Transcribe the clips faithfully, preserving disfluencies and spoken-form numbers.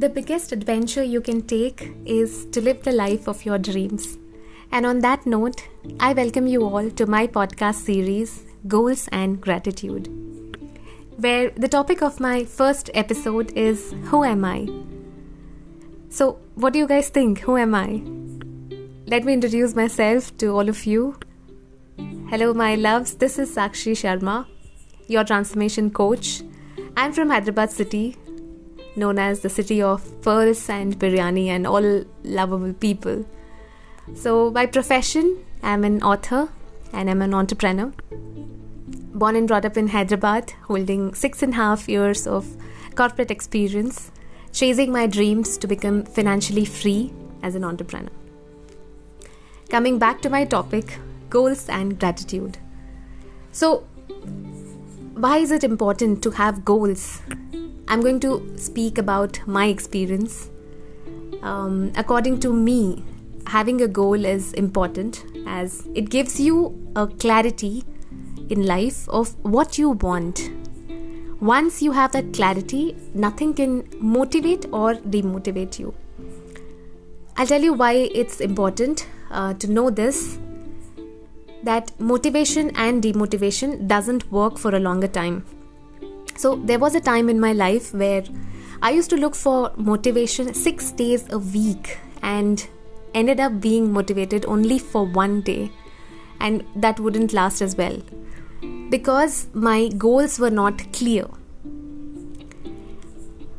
The biggest adventure you can take is to live the life of your dreams. And on that note, I welcome you all to my podcast series, Goals and Gratitude, where the topic of my first episode is, who am I? So, what do you guys think? Who am I? Let me introduce myself to all of you. Hello, my loves. This is Sakshi Sharma, your transformation coach. I'm from Hyderabad city, known as the city of pearls and biryani and all lovable people. So by profession, I'm an author and I'm an entrepreneur. Born and brought up in Hyderabad, holding six and a half years of corporate experience, chasing my dreams to become financially free as an entrepreneur. Coming back to my topic, goals and gratitude. So why is it important to have goals? I'm going to speak about my experience. Um, according to me, having a goal is important as it gives you a clarity in life of what you want. Once you have that clarity, nothing can motivate or demotivate you. I'll tell you why it's important uh, to know this, that motivation and demotivation doesn't work for a longer time. So there was a time in my life where I used to look for motivation six days a week and ended up being motivated only for one day, and that wouldn't last as well because my goals were not clear.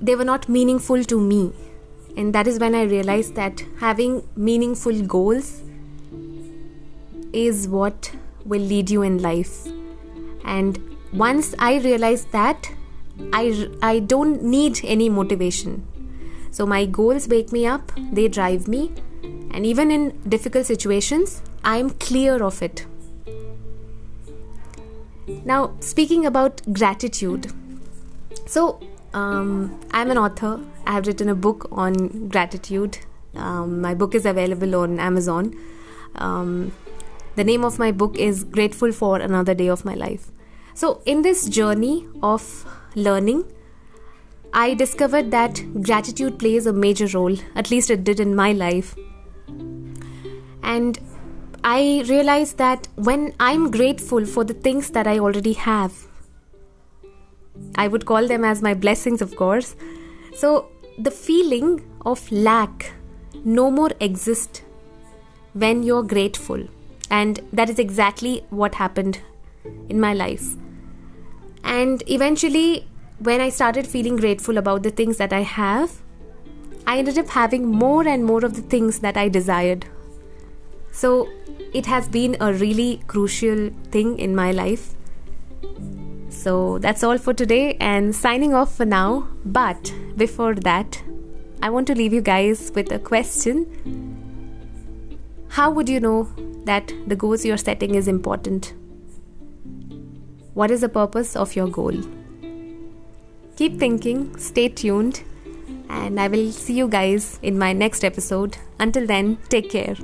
They were not meaningful to me, and that is when I realized that having meaningful goals is what will lead you in life. And once I realized that, I, I don't need any motivation. So my goals wake me up, they drive me, and even in difficult situations, I'm clear of it. Now, speaking about gratitude. So, um, I'm an author. I have written a book on gratitude. Um, my book is available on Amazon. Um, the name of my book is Grateful for Another Day of My Life. So in this journey of learning, I discovered that gratitude plays a major role, at least it did in my life. And I realized that when I'm grateful for the things that I already have, I would call them as my blessings, of course. So the feeling of lack no more exists when you're grateful. And that is exactly what happened in my life. And eventually, when I started feeling grateful about the things that I have, I ended up having more and more of the things that I desired. So it has been a really crucial thing in my life. So that's all for today and signing off for now. But before that, I want to leave you guys with a question. How would you know that the goals you're setting is important? What is the purpose of your goal? Keep thinking, stay tuned, and I will see you guys in my next episode. Until then, take care.